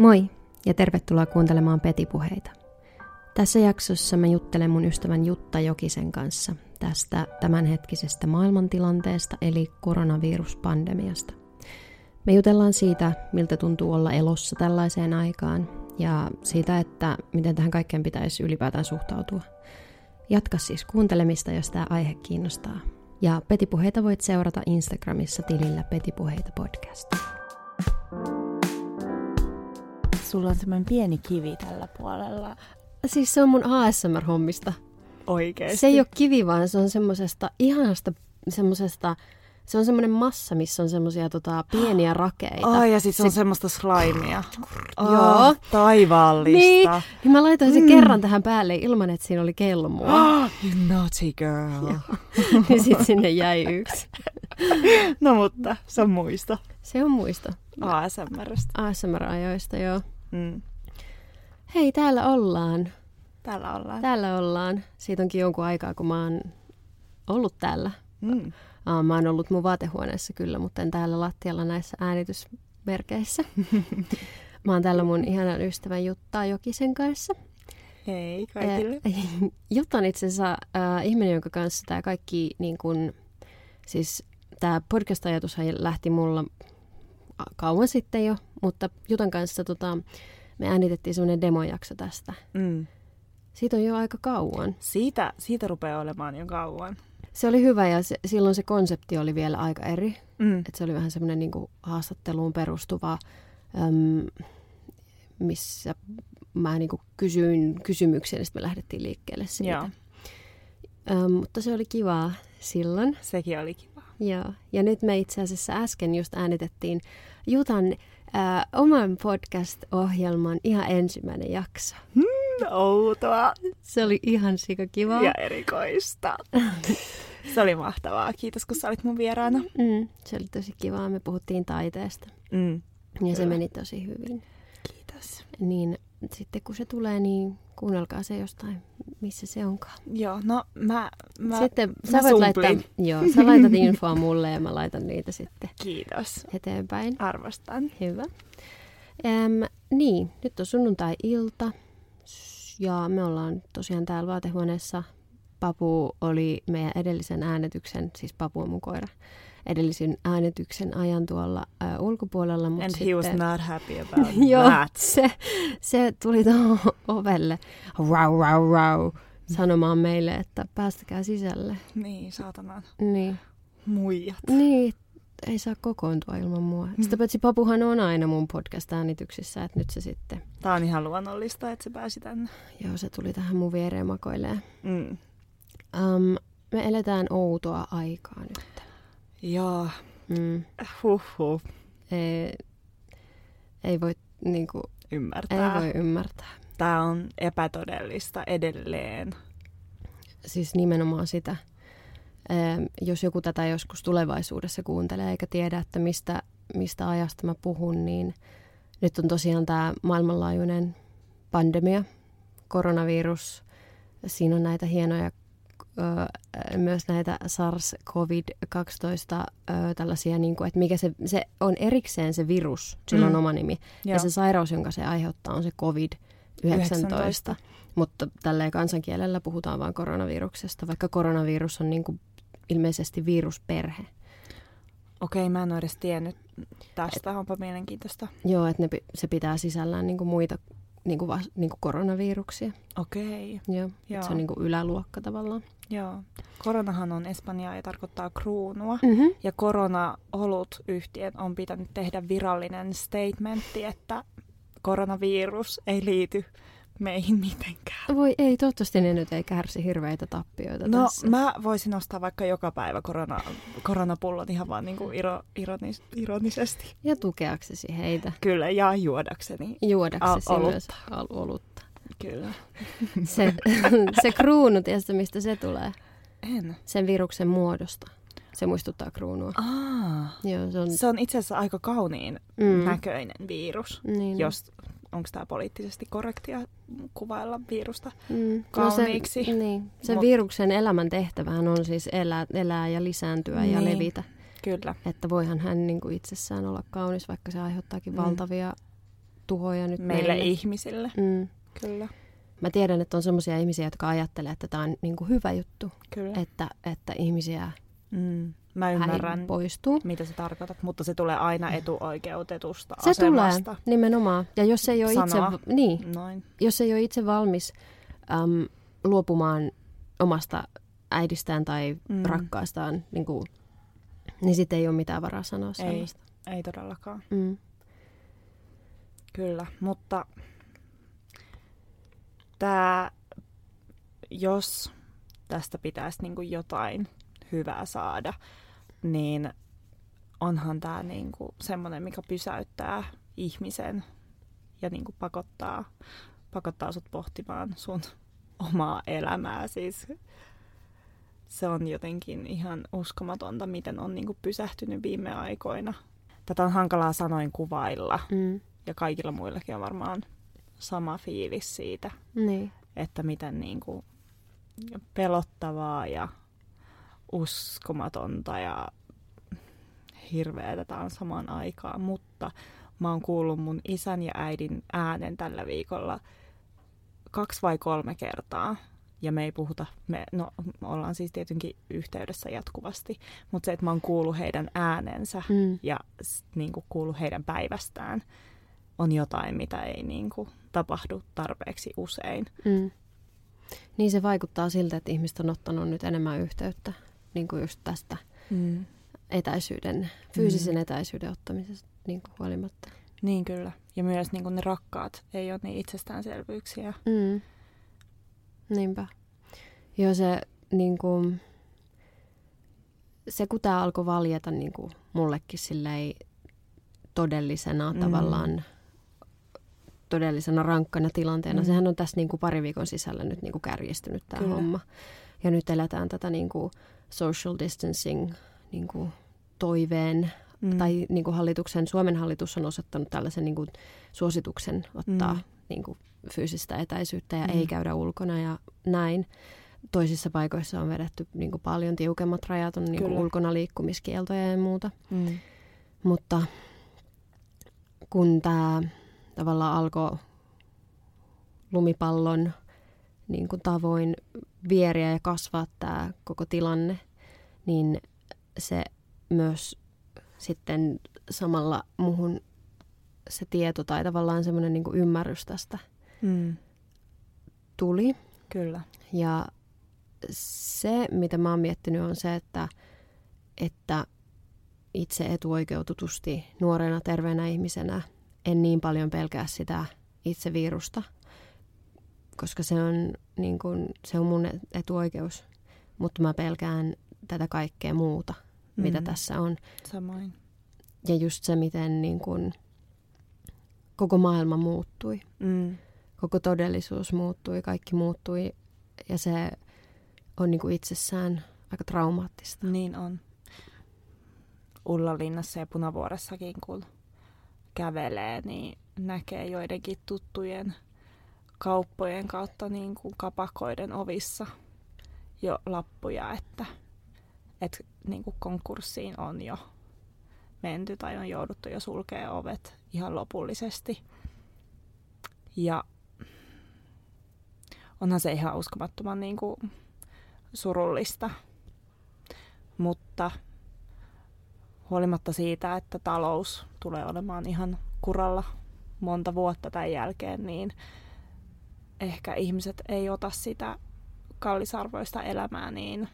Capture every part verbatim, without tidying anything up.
Moi ja tervetuloa kuuntelemaan Petipuheita. Tässä jaksossa mä juttelen mun ystävän Jutta Jokisen kanssa tästä tämänhetkisestä maailmantilanteesta eli koronaviruspandemiasta. Me jutellaan siitä, miltä tuntuu olla elossa tällaiseen aikaan ja siitä, että miten tähän kaikkeen pitäisi ylipäätään suhtautua. Jatka siis kuuntelemista, jos tämä aihe kiinnostaa. Ja Petipuheita voit seurata Instagramissa tilillä Petipuheita podcast. Sulla on semmoinen pieni kivi tällä puolella. Siis se on mun A S M R-hommista. Oikeesti? Se ei ole kivi, vaan se on semmoisesta ihanasta semmoisesta... Se on semmoinen massa, missä on semmoisia tota, pieniä rakeita. Ai, ja sit se on semmoista slaimia. Oh, joo. Taivaallista. Niin, niin mä laitoin sen mm. kerran tähän päälle ilman, että siinä oli kellumua. Oh, you naughty girl. Niin sit sinne jäi yksi. No mutta, se on muisto. Se on muisto. A S M R:stä. A S M R-ajoista, joo. Mm. Hei, täällä ollaan. Täällä ollaan. Täällä ollaan. Siitä onkin jonkun aikaa, kun mä oon ollut täällä. Mm. Uh, mä oon ollut mun vaatehuoneessa kyllä, mutta en täällä lattialla näissä äänitysmerkeissä. Mä oon täällä mun ihanan ystävän Jutta Jokisen kanssa. Hei kaikille. Uh, Jutta on itse asiassa uh, ihminen, jonka kanssa tää kaikki, niin kun, siis tää podcast-ajatushan lähti mulla kauan sitten jo, mutta Jutan kanssa tota, me äänitettiin semmoinen demojakso tästä. Mm. Siitä on jo aika kauan. Siitä, siitä rupeaa olemaan jo kauan. Se oli hyvä ja se, silloin se konsepti oli vielä aika eri. Mm. Et se oli vähän semmoinen niinku haastatteluun perustuva, äm, missä mä niinku kysyin kysymyksiä ja sitten me lähdettiin liikkeelle siitä. Äm, mutta se oli kivaa silloin. Sekin oli kivaa. Ja, ja nyt me itse asiassa äsken just äänitettiin Jutan ää, oman podcast-ohjelman ihan ensimmäinen jakso. Mm. Outoa. Se oli ihan sikakivaa. Ja erikoista. Se oli mahtavaa. Kiitos, kun sä olit mun vieraana. Mm, se oli tosi kivaa. Me puhuttiin taiteesta. Mm, ja kyllä. Se meni tosi hyvin. Kiitos. Niin sitten kun se tulee, niin kuunnelkaa se jostain, missä se onkaan. Joo, no mä, mä, sitten, mä sä voit laittaa, joo, sä laitat infoa mulle ja mä laitan niitä sitten. Kiitos. Eteenpäin. Arvostan. Hyvä. Äm, niin, nyt on sunnuntai-ilta. Ja me ollaan tosiaan täällä vaatehuoneessa. Papu oli meidän edellisen äänetyksen, siis Papu on mun koira, edellisen äänetyksen ajan tuolla ä, ulkopuolella. And sitten, he was not happy about joo, that. Se, se tuli tuohon ovelle rau, rau, rau, sanomaan meille, että päästäkää sisälle. Niin, saatanan. Niin. Muijat. Niin, ei saa kokoontua ilman mua. Mm. Sitä paitsi Papuhan on aina mun podcast-äänityksissä, että nyt se sitten... Tää on ihan luonnollista, että se pääsi tänne. Joo, se tuli tähän mun viereen makoilemaan. Mm. Um, me eletään outoa aikaa nyt. Joo. Mm. Huhhuh. Ei, ei voi niinku... Ymmärtää. Ei voi ymmärtää. Tää on epätodellista edelleen. Siis nimenomaan sitä... Jos joku tätä joskus tulevaisuudessa kuuntelee eikä tiedä, että mistä, mistä ajasta mä puhun, niin nyt on tosiaan tämä maailmanlaajuinen pandemia, koronavirus. Siinä on näitä hienoja, myös näitä SARS-C o V kaksitoista, tällaisia, että mikä se, se on erikseen se virus, sillä on mm. oma nimi. Joo. Ja se sairaus, jonka se aiheuttaa, on se covid yhdeksäntoista. Mutta tälleen kansankielellä puhutaan vain koronaviruksesta, vaikka koronavirus on niin kuin ilmeisesti virusperhe. Okei, mä en ole edes tiennyt tästä, et, onpa mielenkiintoista. Joo, että ne, se pitää sisällään niin kuin muita niin kuin, niin kuin koronaviruksia. Okei. Joo, joo. Se on niin kuin yläluokka tavallaan. Joo, koronahan on espanjaa ja tarkoittaa kruunua. Mm-hmm. Ja korona-olut-yhtiön on pitänyt tehdä virallinen statementti, että koronavirus ei liity meihin mitenkään. Voi ei, toivottavasti ne nyt ei kärsi hirveitä tappioita no, tässä. No mä voisin ostaa vaikka joka päivä korona, koronapullon ihan vaan niin kuin iro, ironis, ironisesti. Ja tukeaksesi heitä. Kyllä, ja juodakseni. Juodaksesi al- myös al- olutta. Kyllä. Se, se kruunu, tiedätkö mistä se tulee? En. Sen viruksen muodosta. Se muistuttaa kruunua. Ah, joo, se, on... se on itse asiassa aika kauniin mm. näköinen virus, niin. Jos... Onko tämä poliittisesti korrektia kuvailla virusta mm. kauniiksi? No sen, niin. sen Mut... viruksen elämäntehtävähän on siis elää, elää ja lisääntyä niin. ja levitä. Kyllä. Että voihan hän niin kuin itsessään olla kaunis, vaikka se aiheuttaakin mm. valtavia tuhoja nyt meille. Meille ihmisille, mm. kyllä. Mä tiedän, että on semmoisia ihmisiä, jotka ajattelee, että tämä on niinku hyvä juttu, kyllä. Että, että ihmisiä mm. Mä ymmärrän, poistuu. Mitä sä tarkoitat, mutta se tulee aina etuoikeutetusta se asemasta. Se tulee, nimenomaan. Ja jos ei ole, itse, niin, jos ei ole itse valmis äm, luopumaan omasta äidistään tai mm. rakkaastaan, niin, kuin, niin sitten ei ole mitään varaa sanoa sellaista. Ei, ei todellakaan. Mm. Kyllä, mutta tää, jos tästä pitäisi niin kuin jotain hyvää saada, niin onhan tämä niinku semmoinen, mikä pysäyttää ihmisen ja niinku pakottaa, pakottaa sut pohtimaan sun omaa elämää. Siis se on jotenkin ihan uskomatonta, miten on niinku pysähtynyt viime aikoina. Tätä on hankalaa sanoin kuvailla mm. ja kaikilla muillakin on varmaan sama fiilis siitä, niin. Että miten niinku pelottavaa ja uskomatonta ja hirveetä tämä on samaan aikaan, mutta mä oon kuullut mun isän ja äidin äänen tällä viikolla kaksi vai kolme kertaa. Ja me ei puhuta, me, no, me ollaan siis tietenkin yhteydessä jatkuvasti, mutta se, että mä oon kuullut heidän äänensä mm. ja niin kuin kuullut heidän päivästään, on jotain, mitä ei niin kuin tapahdu tarpeeksi usein. Mm. Niin se vaikuttaa siltä, että ihmiset on ottanut nyt enemmän yhteyttä. Niin kuin just tästä mm. etäisyyden, fyysisen mm. etäisyyden ottamisesta niin kuin huolimatta. Niin kyllä. Ja myös niin kuin ne rakkaat ei ole niin itsestäänselvyyksiä. Mm. Niinpä. Joo se, niin kuin, se kun tämä alkoi valjeta niin kuin mullekin silleen todellisena mm. tavallaan, todellisena rankkana tilanteena. Mm. Sehän on tässä niin kuin pari viikon sisällä nyt niin kuin kärjistynyt tämä kyllä. homma. Ja nyt eletään tätä niin kuin social distancing niin kuin toiveen, mm. tai niin kuin hallituksen, Suomen hallitus on osoittanut tällaisen niin kuin suosituksen ottaa mm. niin kuin fyysistä etäisyyttä ja mm. ei käydä ulkona ja näin. Toisissa paikoissa on vedetty niin kuin paljon tiukemmat rajat, on niin kuin ulkona liikkumiskieltoja ja muuta. Mm. Mutta kun tämä tavallaan alkoi lumipallon niin kuin tavoin vieriä ja kasvaa tämä koko tilanne, niin se myös sitten samalla muhun se tieto tai tavallaan semmoinen niin kuin ymmärrys tästä mm. tuli. Kyllä. Ja se, mitä mä oon miettinyt, on se, että, että itse etuoikeutetusti nuorena terveenä ihmisenä en niin paljon pelkää sitä itse virusta, koska se on, niin kun, se on mun etuoikeus. Mutta mä pelkään tätä kaikkea muuta, mm. mitä tässä on. Samoin. Ja just se, miten niin kun, koko maailma muuttui. Mm. Koko todellisuus muuttui, kaikki muuttui. Ja se on niin kun itsessään aika traumaattista. Niin on. Ullanlinnassa ja Punavuoressakin kun kävelee, niin näkee joidenkin tuttujen kauppojen kautta niin kuin kapakoiden ovissa jo lappuja, että, että niin kuin konkurssiin on jo menty tai on jouduttu jo sulkea ovet ihan lopullisesti. Ja onhan se ihan uskomattoman niin kuin surullista, mutta huolimatta siitä, että talous tulee olemaan ihan kuralla monta vuotta tämän jälkeen, niin ehkä ihmiset ei ota sitä kallisarvoista elämää niin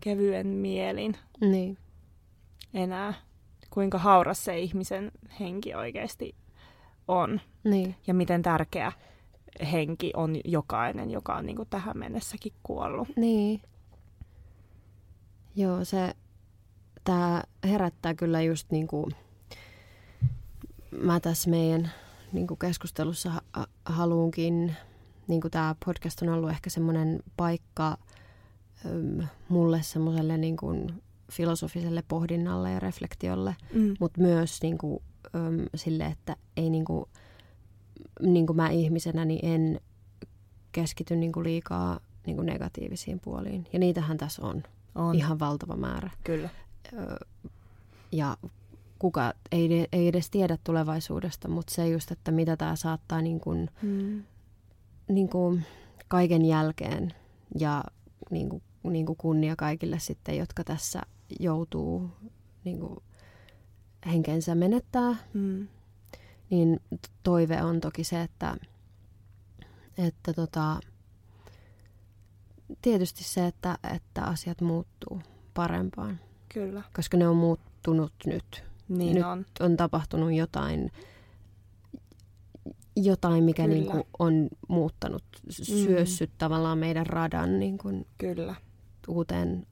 kevyen mielin niin. enää. Kuinka hauras se ihmisen henki oikeasti on. Niin. Ja miten tärkeä henki on jokainen, joka on niin kuin tähän mennessäkin kuollut. Niin. Joo, se... Tämä herättää kyllä just niinku, mä tässä meidän niinku keskustelussa ha- haluunkin, niinku tämä podcast on ollut ehkä semmoinen paikka äm, mulle semmoiselle niinku filosofiselle pohdinnalle ja reflektiolle, mm. mutta myös niinku, äm, sille, että ei niinku, niinku mä ihmisenä niin en keskity niinku liikaa niinku negatiivisiin puoliin. Ja niitähän tässä on, on. Ihan valtava määrä. Kyllä. Ja kuka ei, ei edes tiedä tulevaisuudesta, mutta se just, että mitä tämä saattaa niin kuin, mm. niin kuin kaiken jälkeen ja niin kuin, niin kuin kunnia kaikille sitten, jotka tässä joutuu niin kuin henkeensä menettää, mm. niin toive on toki se, että, että tota, tietysti se, että, että asiat muuttuu parempaan. Kyllä. Koska ne on muuttunut nyt. Niin nyt on. on tapahtunut jotain, jotain mikä niin kuin on muuttanut, syössyt mm. tavallaan meidän radan niin kuin Kyllä. uuteen,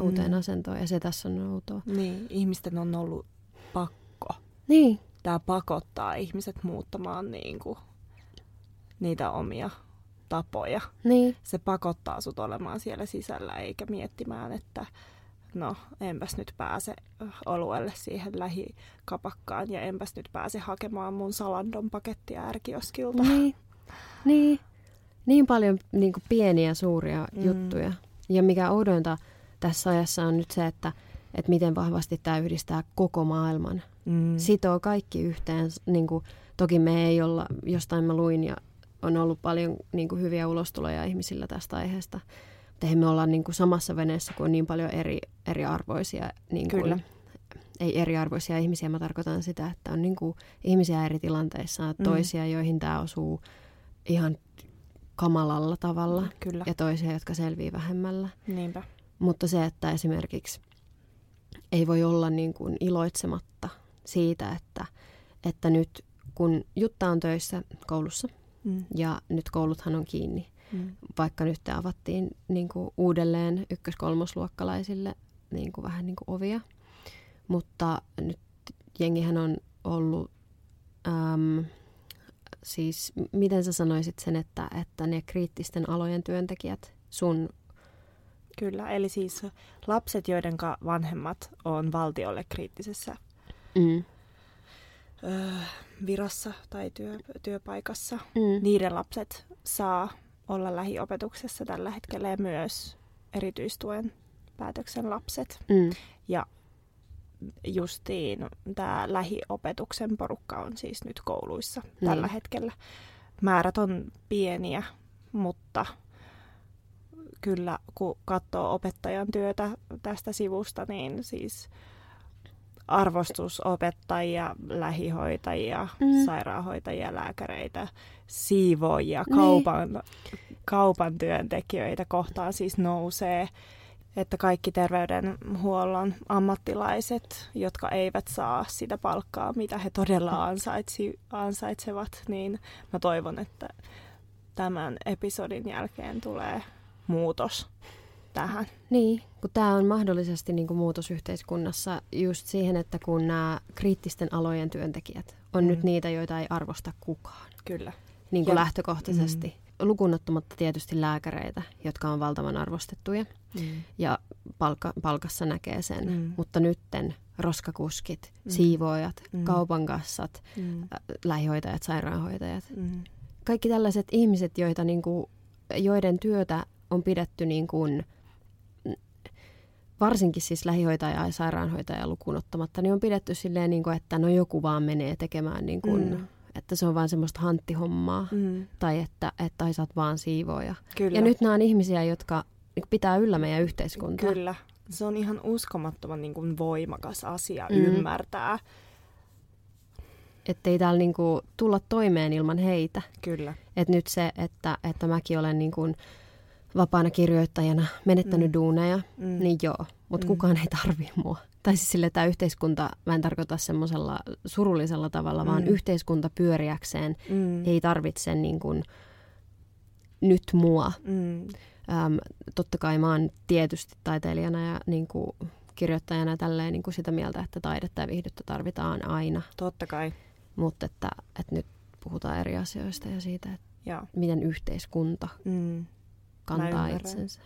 uuteen mm. asentoon. Ja se tässä on outoa. Niin, ihmisten on ollut pakko. Niin. Tämä pakottaa ihmiset muuttamaan niin kuin niitä omia tapoja. Niin. Se pakottaa sut olemaan siellä sisällä eikä miettimään, että no, enpäs nyt pääse oluelle siihen lähikapakkaan ja enpäs nyt pääse hakemaan mun Zalandon pakettia R-kioskilta. Niin, niin. niin paljon niin kuin pieniä suuria mm. juttuja. Ja mikä oudointa tässä ajassa on nyt se, että, että miten vahvasti tämä yhdistää koko maailman. Mm. Sitoo kaikki yhteen. Niin kuin, toki me ei olla, jostain mä luin ja on ollut paljon niin kuin hyviä ulostuloja ihmisillä tästä aiheesta. Eihän me olla niin kuin samassa veneessä, kun on niin paljon eri, eriarvoisia, niin kuin, Kyllä. ei eriarvoisia ihmisiä. Mä tarkoitan sitä, että on niin kuin ihmisiä eri tilanteissa, toisia, mm. joihin tämä osuu ihan kamalalla tavalla Kyllä. ja toisia, jotka selviää vähemmällä. Niinpä. Mutta se, että esimerkiksi ei voi olla niin kuin iloitsematta siitä, että, että nyt kun Jutta on töissä koulussa mm. ja nyt kouluthan on kiinni, Mm. vaikka nyt avattiin niin kuin uudelleen ykkös-kolmosluokkalaisille niin kuin vähän niin kuin ovia. Mutta nyt jengihän on ollut, äm, siis miten sä sanoisit sen, että, että ne kriittisten alojen työntekijät sun... Kyllä, eli siis lapset, joiden vanhemmat on valtiolle kriittisessä mm. ö, virassa tai työ, työpaikassa, mm. niiden lapset saa... olla lähiopetuksessa tällä hetkellä ja myös erityistuen päätöksen lapset. Mm. Ja justiin tämä lähiopetuksen porukka on siis nyt kouluissa mm. tällä hetkellä. Määrät on pieniä, mutta kyllä kun katsoo opettajan työtä tästä sivusta, niin siis arvostusopettajia, lähihoitajia, mm. sairaanhoitajia, lääkäreitä, siivoojia, kaupan, niin. kaupan työntekijöitä kohtaan siis nousee, että kaikki terveydenhuollon ammattilaiset, jotka eivät saa sitä palkkaa, mitä he todella ansaitsi, ansaitsevat, niin mä toivon, että tämän episodin jälkeen tulee muutos. Tähän. Niin, kun tämä on mahdollisesti niin kuin muutos yhteiskunnassa just siihen, että kun nämä kriittisten alojen työntekijät on mm. nyt niitä, joita ei arvosta kukaan. Kyllä. Niin kuin ja, lähtökohtaisesti. Mm. Lukunottamatta tietysti lääkäreitä, jotka on valtavan arvostettuja mm. ja palka, palkassa näkee sen. Mm. Mutta nytten roskakuskit, mm. siivoojat, mm. kaupankassat, mm. äh, lähihoitajat, sairaanhoitajat. Mm. Kaikki tällaiset ihmiset, joita, niin kuin, joiden työtä on pidetty niin kuin... varsinkin siis lähihoitaja ja sairaanhoitaja lukuun ottamatta, niin on pidetty silleen, niin kuin, että no joku vaan menee tekemään, niin kuin, mm. että se on vaan semmoista hanttihommaa, mm. tai että, että sä oot vaan siivooja. Kyllä. Ja nyt nämä on ihmisiä, jotka pitää yllä meidän yhteiskuntaa. Kyllä. Se on ihan uskomattoman niin kuin voimakas asia mm. ymmärtää. Että ei täällä niin kuin tulla toimeen ilman heitä. Kyllä. Että nyt se, että, että mäkin olen... niin kuin vapaana kirjoittajana menettänyt mm. duuneja, mm. niin joo, mutta mm. kukaan ei tarvii mua. Tai siis sille tämä yhteiskunta, mä en tarkoita semmoisella surullisella tavalla, mm. vaan yhteiskunta pyöriäkseen mm. ei tarvitse niin kuin nyt mua. Mm. Öm, totta kai mä oon tietysti taiteilijana ja niin kuin kirjoittajana tälleen niin kuin sitä mieltä, että taidetta ja viihdettä tarvitaan aina. Totta kai. Mutta että, että nyt puhutaan eri asioista ja siitä, että ja. miten yhteiskunta... Mm. kantaa itsensä.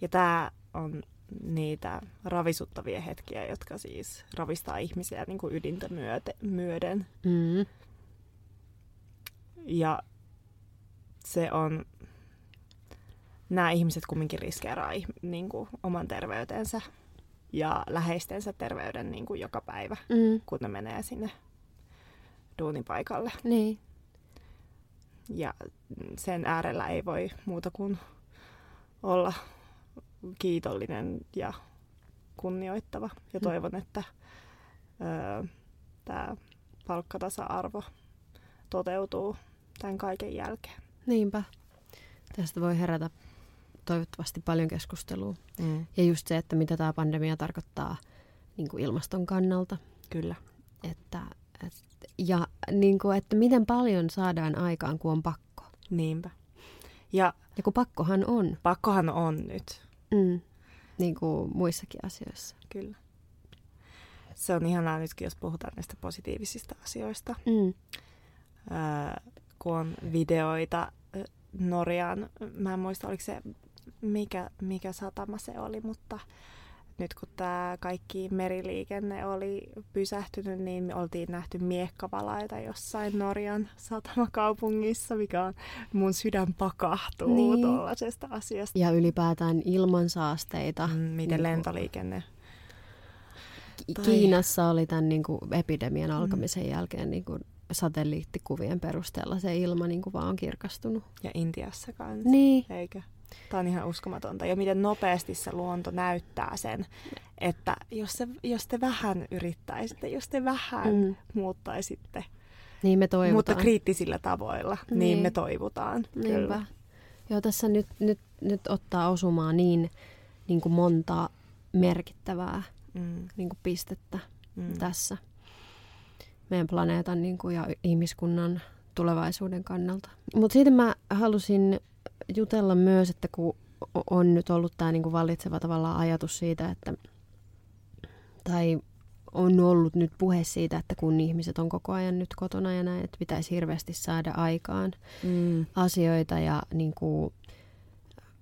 Ja tämä on niitä ravisuttavia hetkiä, jotka siis ravistaa ihmisiä niin kuin ydintä myöte, myöden. Mm. Ja se on, nämä ihmiset kumminkin riskeeraa niin kuin oman terveytensä ja läheistensä terveyden niin kuin joka päivä, mm. kun ne menee sinne duunipaikalle. Niin. Ja sen äärellä ei voi muuta kuin olla kiitollinen ja kunnioittava. Ja toivon, että öö, tämä palkkatasa-arvo toteutuu tämän kaiken jälkeen. Niinpä. Tästä voi herätä toivottavasti paljon keskustelua. Mm. Ja just se, että mitä tämä pandemia tarkoittaa niin kuin ilmaston kannalta. Kyllä. Että, et, ja niin kuin, että miten paljon saadaan aikaan, kun on pakko. Niinpä. Ja, ja kun pakkohan on. Pakkohan on nyt. Mm. Niin kuin muissakin asioissa. Kyllä. Se on ihanaa nytkin, jos puhutaan näistä positiivisista asioista. Mm. Öö, kun on videoita Norjaan, mä en muista oliko se mikä, mikä satama se oli, mutta nyt kun tämä kaikki meriliikenne oli pysähtynyt, niin me oltiin nähty miekkavalaita jossain Norjan satamakaupungissa, mikä on, mun sydän pakahtuu niin tuollaisesta asiasta. Ja ylipäätään ilmansaasteita. Mm, miten niin lentoliikenne. Ki- Kiinassa oli tämän niin kuin epidemian alkamisen mm. jälkeen niin kuin satelliittikuvien perusteella se ilma niin kuin vaan on kirkastunut. Ja Intiassa kanssa, niin. Eikö? Tämä on ihan uskomatonta. Ja miten nopeasti se luonto näyttää sen, että jos, se, jos te vähän yrittäisitte, jos te vähän mm. muuttaisitte, niin me toivotaan. Mutta kriittisillä tavoilla, niin, niin me toivotaan. Niinpä. Joo, tässä nyt, nyt, nyt ottaa osumaan niin, niin kuin monta merkittävää mm. niin kuin pistettä mm. tässä meidän planeetan niin kuin, ja ihmiskunnan tulevaisuuden kannalta. Mutta siitä mä halusin jutella myös, että kun on nyt ollut tämä niin kuin vallitseva tavallaan ajatus siitä, että tai on ollut nyt puhe siitä, että kun ihmiset on koko ajan nyt kotona ja näin, että pitäisi hirveästi saada aikaan mm. asioita ja niin kuin,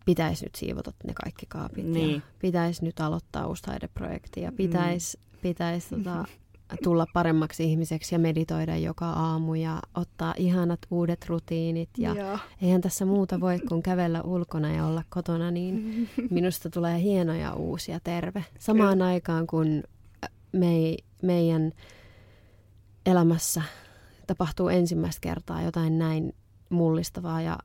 pitäisi nyt siivota ne kaikki kaapit niin. ja pitäisi nyt aloittaa uusi taideprojekti ja pitäisi, mm. pitäisi tota, tulla paremmaksi ihmiseksi ja meditoida joka aamu ja ottaa ihanat uudet rutiinit. Ja Joo. eihän tässä muuta voi kuin kävellä ulkona ja olla kotona, niin minusta tulee hienoja uusia terve. Samaan aikaan kun me, meidän elämässä tapahtuu ensimmäistä kertaa jotain näin mullistavaa ja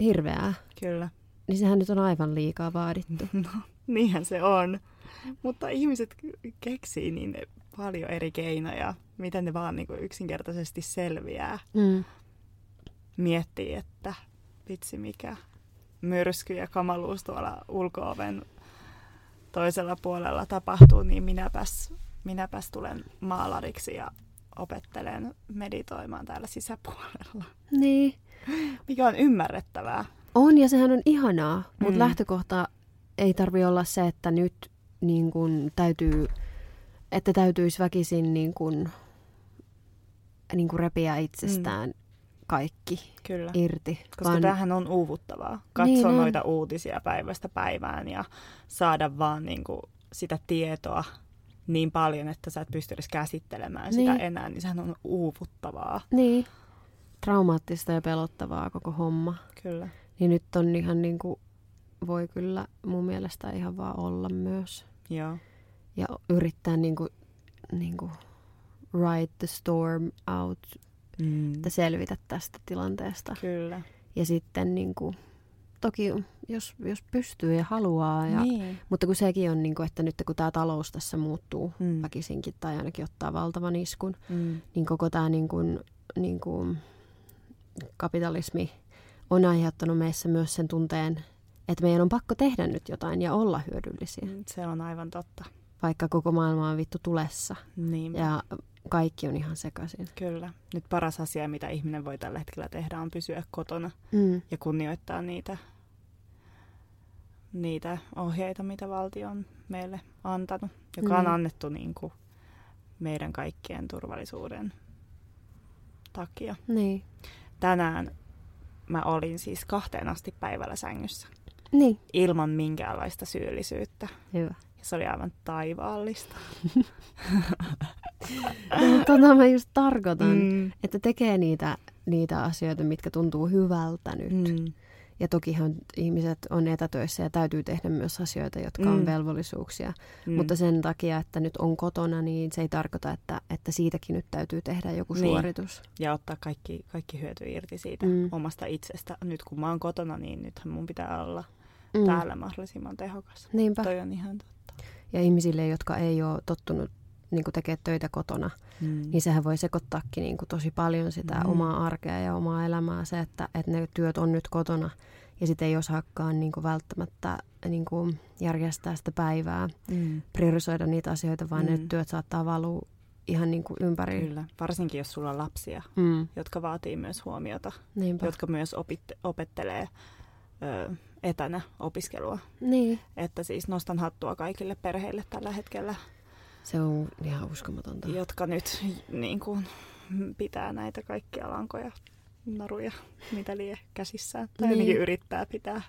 hirveää, Kyllä. niin sehän nyt on aivan liikaa vaadittu. No, niinhän se on. Mutta ihmiset keksii niin ne paljon eri keinoja, miten ne vaan niin kuin yksinkertaisesti selviää. Mm. Miettii, että vitsi mikä myrsky ja kamaluus tuolla ulko-oven toisella puolella tapahtuu, niin minäpäs, minäpäs tulen maalariksi ja opettelen meditoimaan täällä sisäpuolella. Niin. Mikä on ymmärrettävää. On ja sehän on ihanaa, mm. mutta lähtökohta ei tarvitse olla se, että nyt niin kun täytyy... Että täytyisi väkisin niin kuin, niin kuin repiä itsestään mm. kaikki Kyllä. irti. Koska vaan... tämähän on uuvuttavaa. Katsoa niin noita uutisia päivästä päivään ja saada vaan niin kuin sitä tietoa niin paljon, että sä et pysty edes käsittelemään niin sitä enää. Niin sehän on uuvuttavaa. Niin. Traumaattista ja pelottavaa koko homma. Kyllä. Niin nyt on ihan niin kuin, voi kyllä mun mielestä ihan vaan olla myös. Joo. Ja yrittää niinku, niinku ride the storm out, mm. että selvitä tästä tilanteesta. Kyllä. Ja sitten niinku, toki jos, jos pystyy ja haluaa. Ja, niin. Mutta kun sekin on, niinku, että nyt kun tämä talous tässä muuttuu mm. väkisinkin tai ainakin ottaa valtavan iskun, mm. niin koko tämä niinku, niinku, kapitalismi on aiheuttanut meissä myös sen tunteen, että meidän on pakko tehdä nyt jotain ja olla hyödyllisiä. Se on aivan totta. Vaikka koko maailma on vittu tulessa niin. ja kaikki on ihan sekaisin. Kyllä. Nyt paras asia, mitä ihminen voi tällä hetkellä tehdä, on pysyä kotona mm. ja kunnioittaa niitä, niitä ohjeita, mitä valtio on meille antanut, joka mm. on annettu niin kuin meidän kaikkien turvallisuuden takia. Niin. Tänään mä olin siis kahteen asti päivällä sängyssä niin. ilman minkäänlaista syyllisyyttä. Hyvä. Se oli aivan taivaallista. No, tota mä just tarkoitan, mm. että tekee niitä, niitä asioita, mitkä tuntuu hyvältä nyt. Mm. Ja tokihan ihmiset on etätöissä ja täytyy tehdä myös asioita, jotka on mm. velvollisuuksia. Mm. Mutta sen takia, että nyt on kotona, niin se ei tarkoita, että, että siitäkin nyt täytyy tehdä joku niin. suoritus. Ja ottaa kaikki, kaikki hyöty irti siitä mm. omasta itsestä. Nyt kun mä oon kotona, niin nythän mun pitää olla mm. täällä mahdollisimman tehokas. Niinpä. Toi on ihan totta. Ja ihmisille, jotka ei ole tottunut niin tekemään töitä kotona, mm. niin sehän voi sekoittaakin niin tosi paljon sitä mm. omaa arkea ja omaa elämää. Se, että, että ne työt on nyt kotona ja sitten ei osaakaan niin välttämättä niin järjestää sitä päivää, mm. priorisoida niitä asioita, vaan mm. ne työt saattaa valua ihan niin ympäri. Kyllä, varsinkin jos sulla on lapsia, mm. jotka vaatii myös huomiota, niinpä. Jotka myös opit- opettelee ö, etänä opiskelua. Niin. Että siis nostan hattua kaikille perheille tällä hetkellä. Se on ihan uskomatonta. Jotka nyt niin kuin, pitää näitä kaikkia lankoja, naruja, mitä lie käsissään. Tai niin. ainakin yrittää pitää.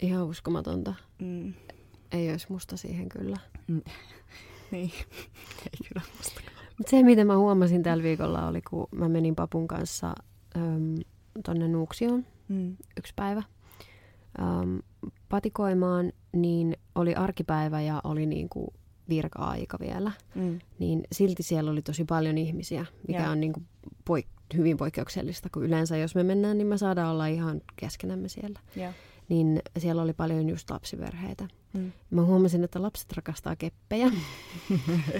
Ihan uskomatonta. Mm. Ei olisi musta siihen kyllä. Mm. Niin, ei kyllä mustakaan. Se, mitä mä huomasin tällä viikolla, oli kun mä menin Papun kanssa äm, tonne Nuuksioon mm. yksi päivä. Äm, patikoimaan, niin oli arkipäivä ja oli niinku virka-aika vielä, mm. niin silti siellä oli tosi paljon ihmisiä, mikä yeah. on niin kuin poik- hyvin poikkeuksellista, kun yleensä jos me mennään, niin me saadaan olla ihan keskenämme siellä. Yeah. Niin siellä oli paljon just lapsiperheitä. Mm. Mä huomasin, että lapset rakastaa keppejä.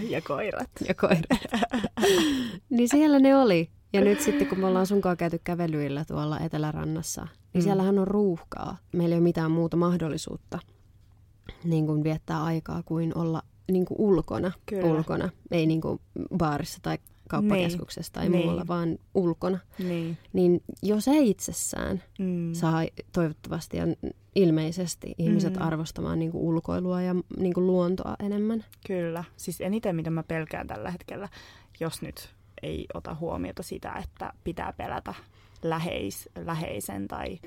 ja koirat. Ja koirat. niin siellä ne oli. Ja nyt sitten, kun me ollaan sunkaan käyty kävelyillä tuolla Etelärannassa, niin mm. siellähän on ruuhkaa. Meillä ei ole mitään muuta mahdollisuutta niin kuin viettää aikaa kuin olla niin kuin ulkona, ulkona, ei niin kuin baarissa tai kauppakeskuksessa tai niin. muulla, vaan ulkona. Niin, niin jo se itsessään mm. saa toivottavasti ja ilmeisesti ihmiset mm. arvostamaan niin kuin ulkoilua ja niin kuin luontoa enemmän. Kyllä, siis eniten mitä mä pelkään tällä hetkellä, jos nyt ei ota huomiota sitä, että pitää pelätä läheis, läheisen tai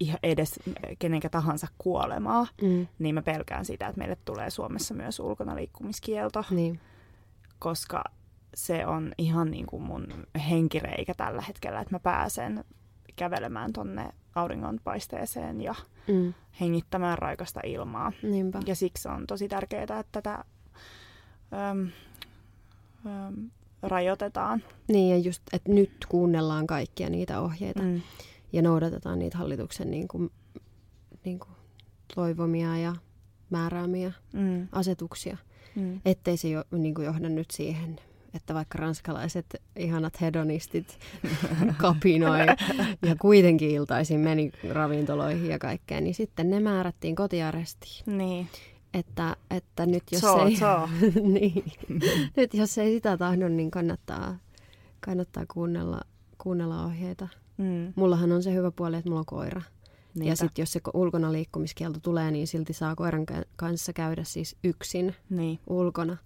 ihan edes kenenkä tahansa kuolemaa, mm. niin mä pelkään sitä, että meille tulee Suomessa myös ulkona liikkumiskielto, niin. koska se on ihan niin kuin mun henkireikä tällä hetkellä, että mä pääsen kävelemään tonne auringonpaisteeseen ja mm. hengittämään raikasta ilmaa. Niinpä. Ja siksi on tosi tärkeää, että tätä äm, äm, rajoitetaan. Niin, ja just, että nyt kuunnellaan kaikkia niitä ohjeita. Mm. Ja noudatetaan niitä hallituksen niin kuin, niin kuin toivomia ja määräämiä mm. asetuksia, mm. ettei se jo, niin kuin johda nyt siihen, että vaikka ranskalaiset ihanat hedonistit kapinoi ja kuitenkin iltaisin meni ravintoloihin ja kaikkeen, niin sitten ne määrättiin kotiarestiin. Niin. Että, että nyt, jos so, ei, so. niin, nyt jos ei sitä tahdo, niin kannattaa, kannattaa kuunnella, kuunnella ohjeita. Mm. Mullahan on se hyvä puoli, että mulla on koira. Niinpä. Ja sitten jos se ulkona liikkumiskielto tulee, niin silti saa koiran kanssa käydä siis yksin niin. ulkona.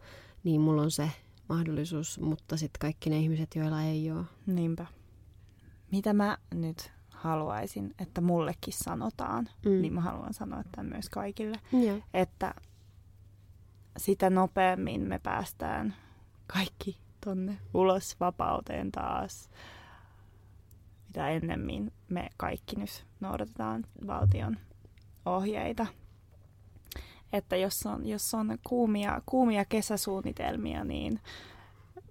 Niin mulla on se mahdollisuus, mutta sitten kaikki ne ihmiset, joilla ei ole. Niinpä. Mitä mä nyt haluaisin, että mullekin sanotaan, mm. niin mä haluan sanoa tämän myös kaikille. Ja. Että sitä nopeammin me päästään kaikki tonne ulos vapauteen taas. Mitä ennemmin me kaikki nyt noudatetaan valtion ohjeita. Että jos on, jos on kuumia, kuumia kesäsuunnitelmia, niin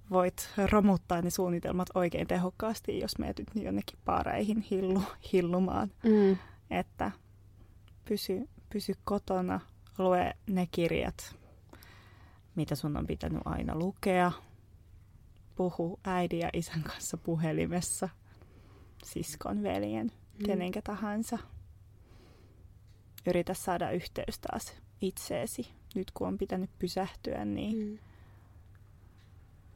voit romuttaa ne suunnitelmat oikein tehokkaasti, jos meet nyt jonnekin baareihin hillu, hillumaan. Mm. Että pysy, pysy kotona, lue ne kirjat, mitä sun on pitänyt aina lukea. Puhu äidin ja isän kanssa puhelimessa. Siskon, veljen, mm. kenenkä tahansa. Yritä saada yhteys taas itseesi. Nyt kun on pitänyt pysähtyä, niin mm.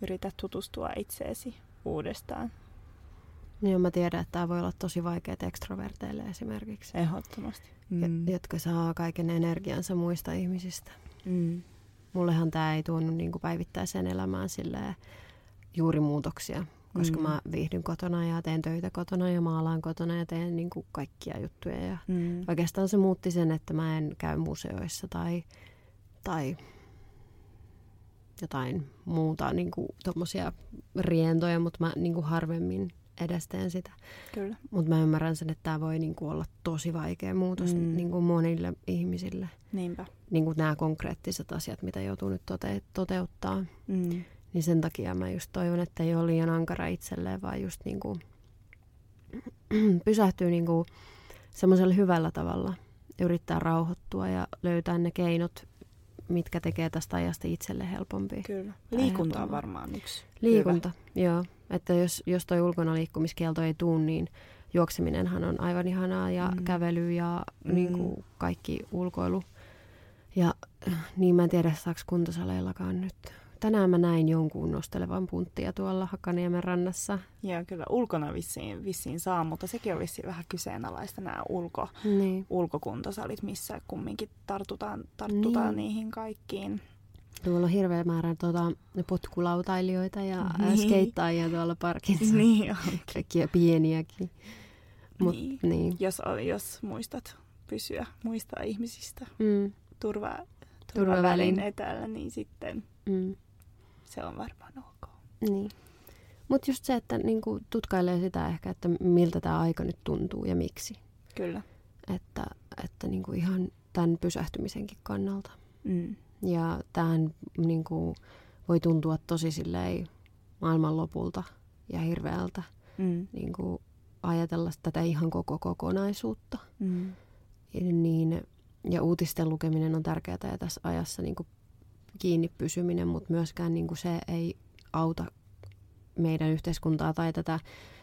yritä tutustua itseesi uudestaan. Niin, mä tiedän, että tämä voi olla tosi vaikea ekstroverteille esimerkiksi. Ehdottomasti. Mm. Jotka saa kaiken energiansa muista ihmisistä. Mm. Mullehan tämä ei tuonut niinku päivittäiseen elämään silleen juuri muutoksia. Koska mä viihdyn kotona ja teen töitä kotona ja maalaan kotona ja teen niin kuin kaikkia juttuja. Ja mm. oikeastaan se muutti sen, että mä en käy museoissa tai, tai jotain muuta niin kuin tommosia rientoja, mutta mä niin kuin harvemmin edes teen sitä. Kyllä. Mutta mä ymmärrän sen, että tämä voi niinku olla tosi vaikea muutos mm. niinku monille ihmisille. Niinpä. Niinku nämä konkreettiset asiat, mitä joutuu nyt tote- toteuttaa. Mm. Niin sen takia mä just toivon, että ei ole liian ankara itselleen, vaan just niinku pysähtyy niinku semmoisella hyvällä tavalla. Yrittää rauhoittua ja löytää ne keinot, mitkä tekee tästä ajasta itselle helpompia. Kyllä. Liikunta on varmaan yksi. Liikunta, hyvä. Joo. Että jos, jos toi ulkona liikkumiskielto ei tule, niin juokseminenhan on aivan ihanaa ja mm. kävely ja mm. niin kuin kaikki ulkoilu. Ja niin mä en tiedä, saako kuntosaleillakaan nyt. Tänään mä näin jonkun nostelevan punttia tuolla Hakaniemen rannassa. Joo, kyllä ulkona vissiin, vissiin saa, mutta sekin on vissiin vähän kyseenalaista nämä ulko, niin. ulkokuntosalit, missä kumminkin tartutaan, tartutaan niin. niihin kaikkiin. Tuolla on hirveä määrä tuota, potkulautailijoita ja niin. skeittaajia tuolla parkissa. Niin on. Kaikkia pieniäkin. Mut, niin. Niin. Jos, jos muistat pysyä, muistaa ihmisistä mm. turva, turvavälin etäällä, niin sitten... Mm. Se on varmaan ok. Niin. Mutta just se, että niinku tutkailee sitä ehkä, että miltä tämä aika nyt tuntuu ja miksi. Kyllä. Että, että niinku ihan tämän pysähtymisenkin kannalta. Mm. Ja tämähän niinku voi tuntua tosi silleen maailman lopulta ja hirveältä mm. niinku ajatella tätä ihan koko kokonaisuutta. Mm. Ja, niin, ja uutisten lukeminen on tärkeää ja tässä ajassa niinku kiinni pysyminen, mutta myöskään niin kuin se ei auta meidän yhteiskuntaa tai tätä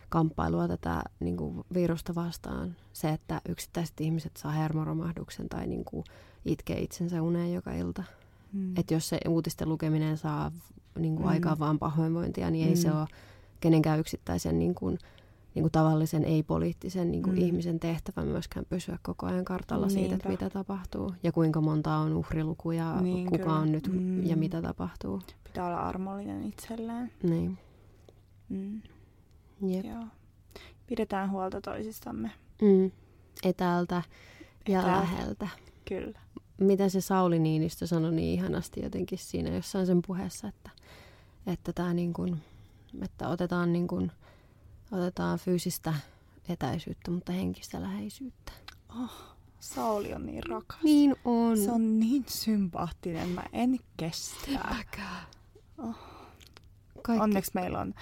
kamppailua tätä niin kuin virusta vastaan. Se, että yksittäiset ihmiset saa hermoromahduksen tai niin kuin itkee itsensä uneen joka ilta. Mm. Että jos se uutisten lukeminen saa niin kuin mm. aikaan vaan pahoinvointia, niin ei mm. se ole kenenkään yksittäisen niin kuin, niin kuin tavallisen ei-poliittisen niin kuin mm. ihmisen tehtävä myöskään pysyä koko ajan kartalla siitä, niinpä. Että mitä tapahtuu ja kuinka monta on uhriluku ja niin, kuka kyllä. on nyt mm. ja mitä tapahtuu. Pitää olla armollinen itselleen. Niin. Mm. Jep. Joo. Pidetään huolta toisistamme. Mm. Etäältä ja Etäältä. läheltä. Kyllä. Mitä se Sauli Niinistö sanoi niin ihanasti jotenkin siinä jossain sen puheessa, että, että, tää niin kun, että otetaan... Niin kun, Otetaan fyysistä etäisyyttä, mutta henkistä läheisyyttä. Oh, Sauli on niin rakas. Niin on. Se on niin sympaattinen, mä en kestä. Oh. Onneksi meillä on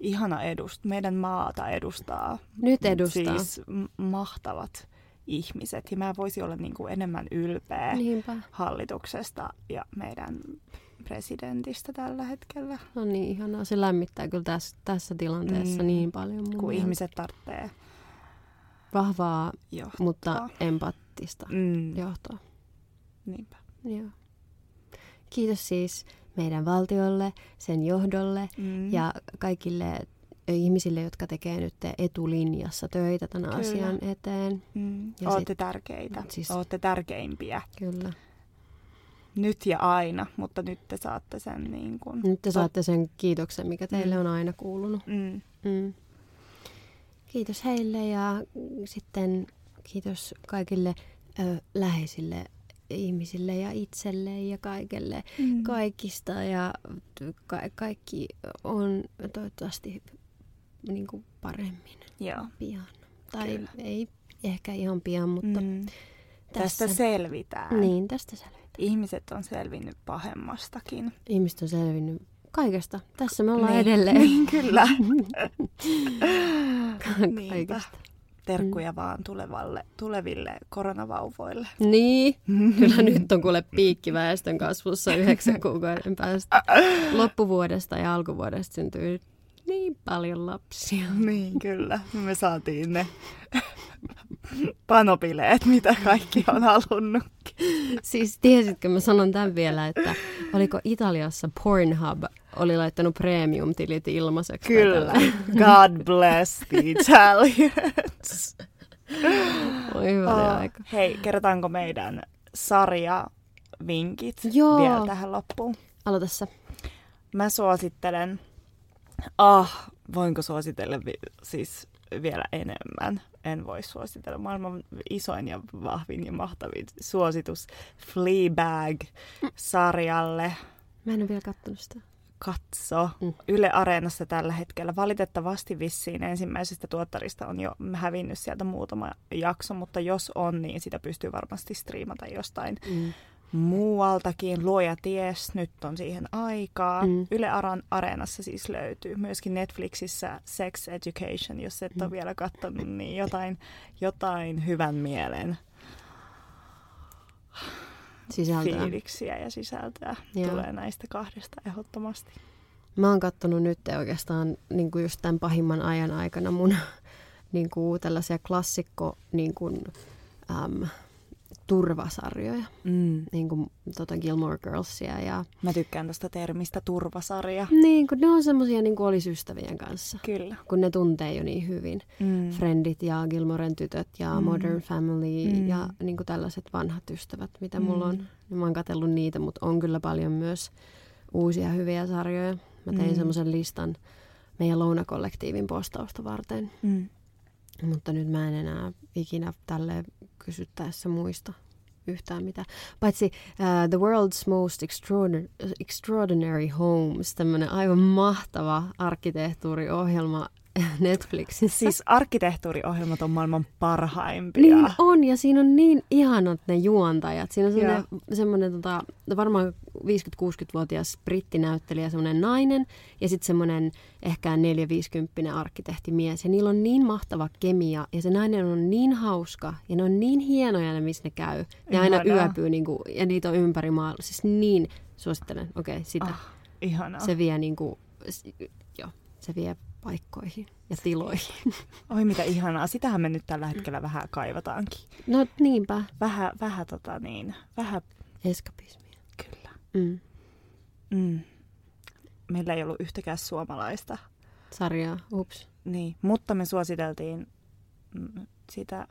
ihana edust. Meidän maata edustaa. Nyt edustaa. Siis mahtavat ihmiset. Ja mä voisin olla niin kuin enemmän ylpeä Niinpä. Hallituksesta ja meidän... presidentistä tällä hetkellä. No niin, ihanaa. Se lämmittää kyllä tässä, tässä tilanteessa mm. niin paljon. Kun ihmiset tarvitsee vahvaa, johtaa. Mutta empaattista mm. johtoa. Niinpä. Joo. Kiitos siis meidän valtiolle, sen johdolle mm. ja kaikille ihmisille, jotka tekee nyt etulinjassa töitä tämän kyllä. asian eteen. Mm. Ja Ootte sit, tärkeitä. Siis, Ootte tärkeimpiä. Kyllä. Nyt ja aina, mutta nyt te saatte sen niin kuin... Nyt te saatte sen kiitoksen, mikä teille mm. on aina kuulunut. Mm. Mm. Kiitos heille ja sitten kiitos kaikille ö, läheisille ihmisille ja itselle ja kaikelle mm. kaikista. Ja ka- kaikki on toivottavasti niin kuin paremmin Joo. pian. Tai Kyllä. ei ehkä ihan pian, mutta... Mm. Tässä, tästä selvitään. Niin, tästä selvitään. Ihmiset on selvinnyt pahemmastakin. Ihmiset on selvinnyt kaikesta. Tässä me ollaan niin, edelleen. Niin, kyllä. Kaikesta. Terkkuja mm. vaan tulevalle, tuleville koronavauvoille. Niin. Kyllä nyt on kuule piikki väestön kasvussa yhdeksän kuukauden päästä. Loppuvuodesta ja alkuvuodesta syntyy niin paljon lapsia. Niin, kyllä. Me saatiin ne panopileet, mitä kaikki on halunnutkin. Siis tiesitkö, mä sanon tämän vielä, että oliko Italiassa Pornhub oli laittanut premium-tilit ilmaiseksi? Kyllä. God bless the Italians. Oi hyvä oh, aika. Hei, kerrotaanko meidän sarjavinkit Joo. vielä tähän loppuun? Aloita sä. Mä suosittelen... Ah, voinko suositella vi- siis vielä enemmän? En voi suositella. Maailman isoin ja vahvin ja mahtavin suositus Fleabag-sarjalle. Mä en ole vielä kattonut sitä. katso. Mm. Yle Areenassa tällä hetkellä. Valitettavasti vissiin ensimmäisestä tuottarista on jo hävinnyt sieltä muutama jakso, mutta jos on, niin sitä pystyy varmasti striimata jostain mm. muualtakin. Luoja ties, nyt on siihen aikaa. Mm. Yle Areenassa siis löytyy. Myöskin Netflixissä Sex Education, jos et ole mm. vielä katsonut, niin jotain, jotain hyvän mielen sisältöä. Fiiliksiä ja sisältöä Joo. tulee näistä kahdesta ehdottomasti. Mä oon kattonut nyt oikeastaan niin kuin just tämän pahimman ajan aikana mun niin kuin tällaisia klassikko niin kuin, äm, turvasarjoja. Mm. Niin kuin tota Gilmore Girlsia. Ja mä tykkään tästä termistä turvasarja. Niin, kun ne on semmoisia niin kuin olisi ystävien kanssa. Kyllä. Kun ne tuntee jo niin hyvin. Mm. Friendit ja Gilmoren tytöt ja mm. Modern Family mm. ja niin kuin tällaiset vanhat ystävät, mitä mm. mulla on. Mä oon katsellut niitä, mutta on kyllä paljon myös uusia hyviä sarjoja. Mä tein mm. semmoisen listan meidän Louna-kollektiivin postausta varten. Mm. Mutta nyt mä en enää ikinä tälleen kysyttäessä muista yhtään mitään. Paitsi uh, The World's Most Extraordinary, Extraordinary Homes, tämmöinen aivan mahtava arkkitehtuuriohjelma Netflixissä. Siis arkkitehtuuriohjelmat on maailman parhaimpia. Niin on, ja siinä on niin ihanat ne juontajat. Siinä on semmoinen, semmoinen tota, varmaan viisikymmentä-kuusikymmentävuotias brittinäyttelijä, semmoinen nainen, ja sitten semmoinen ehkä neljä-viisikymppinen arkkitehtimies. Ja niillä on niin mahtava kemia, ja se nainen on niin hauska, ja ne on niin hienoja ne, missä ne käy. Ne Ihana. aina yöpyy, niin kuin, ja niitä on ympäri maailmaa. Siis niin, suosittelen, okei, okay, sitä. Ah, ihanaa. Se vie niin kuin, joo, se vie paikkoihin ja tiloihin. Oi mitä ihanaa. Sitähän me nyt tällä hetkellä vähän kaivataankin. No niinpä. Vähän, vähän tota niin, vähän eskapismia. Kyllä. Mm. Mm. Meillä ei ollut yhtäkään suomalaista sarjaa. Ups. Niin, mutta me suositeltiin sitä.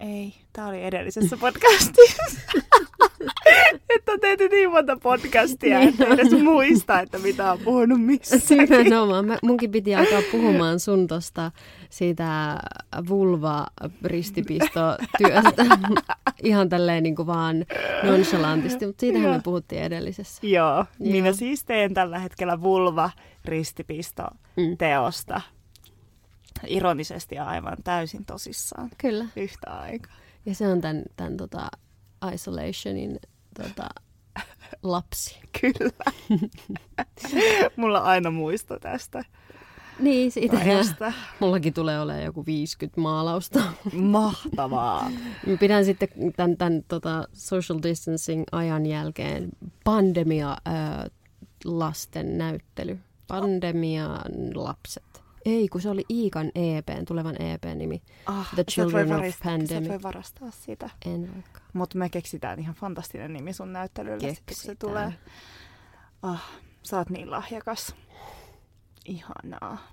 Ei, tää oli edellisessä podcastissa. Että on tehty niin monta podcastia, niin että edes muista, että mitä on puhunut missäkin. Nimenomaan. Mä, munkin piti alkaa puhumaan sun tosta siitä vulva-ristipistotyöstä. Ihan tälleen niin kuin vaan nonchalantisti, mutta siitähän Joo. me puhuttiin edellisessä. Joo. Joo, minä siis teen tällä hetkellä vulva-ristipistoteosta. Mm. Ironisesti ja aivan täysin tosissaan. Kyllä. Yhtä aikaa. Ja se on tämän, tämän tota isolationin tota, lapsi. Kyllä. Mulla aina muisto tästä. Niin, siitä. Mullakin tulee olemaan joku viisikymmentä maalausta. Mahtavaa. Pidän sitten tämän, tämän tota social distancing ajan jälkeen pandemia ää, lasten näyttely. Pandemian lapset. Ei, kun se oli Iikan E P:n, tulevan E P-nimi. Ah, The Children of varist- Pandemic. Sä voi varastaa sitä. En vaikka. Mutta me keksitään ihan fantastinen nimi sun näyttelylle. Keksitään. Sitten, se tulee. Ah, sä oot niin lahjakas. Ihanaa.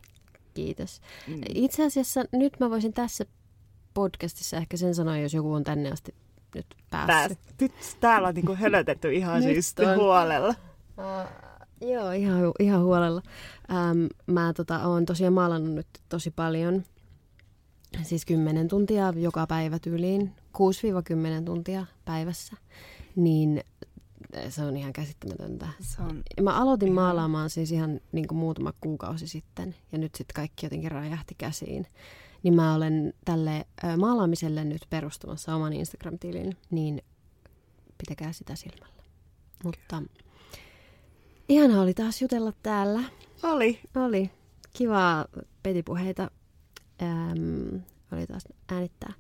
Kiitos. Mm. Itse asiassa nyt mä voisin tässä podcastissa ehkä sen sanoa, jos joku on tänne asti nyt päässyt. Pääs. Nyt täällä on niinku hölötetty ihan siis huolella. Uh. Joo, ihan, ihan huolella. Ähm, mä tota, oon tosiaan maalannut nyt tosi paljon, siis kymmenen tuntia joka päivä tyyliin, kuusi kymmenen tuntia päivässä, niin se on ihan käsittämätöntä. On mä aloitin ihan maalaamaan siis ihan niin kuin muutama kuukausi sitten, ja nyt sitten kaikki jotenkin räjähti käsiin. Niin mä olen tälle äh, maalaamiselle nyt perustamassa oman Instagram-tilin, niin pitäkää sitä silmällä. Mutta Kyllä. Ihanaa oli taas jutella täällä. Oli. Oli. Kivaa petipuheita. Äm, oli taas äänittää.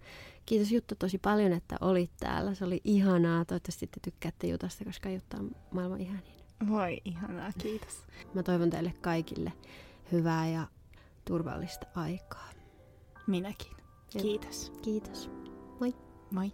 Kiitos Jutta tosi paljon, että olit täällä. Se oli ihanaa. Toivottavasti te tykkäätte Jutasta, koska Jutta on maailman ihanin. Voi ihanaa, kiitos. Mä toivon teille kaikille hyvää ja turvallista aikaa. Minäkin. Kiitos. Kiitos. Moi. Moi.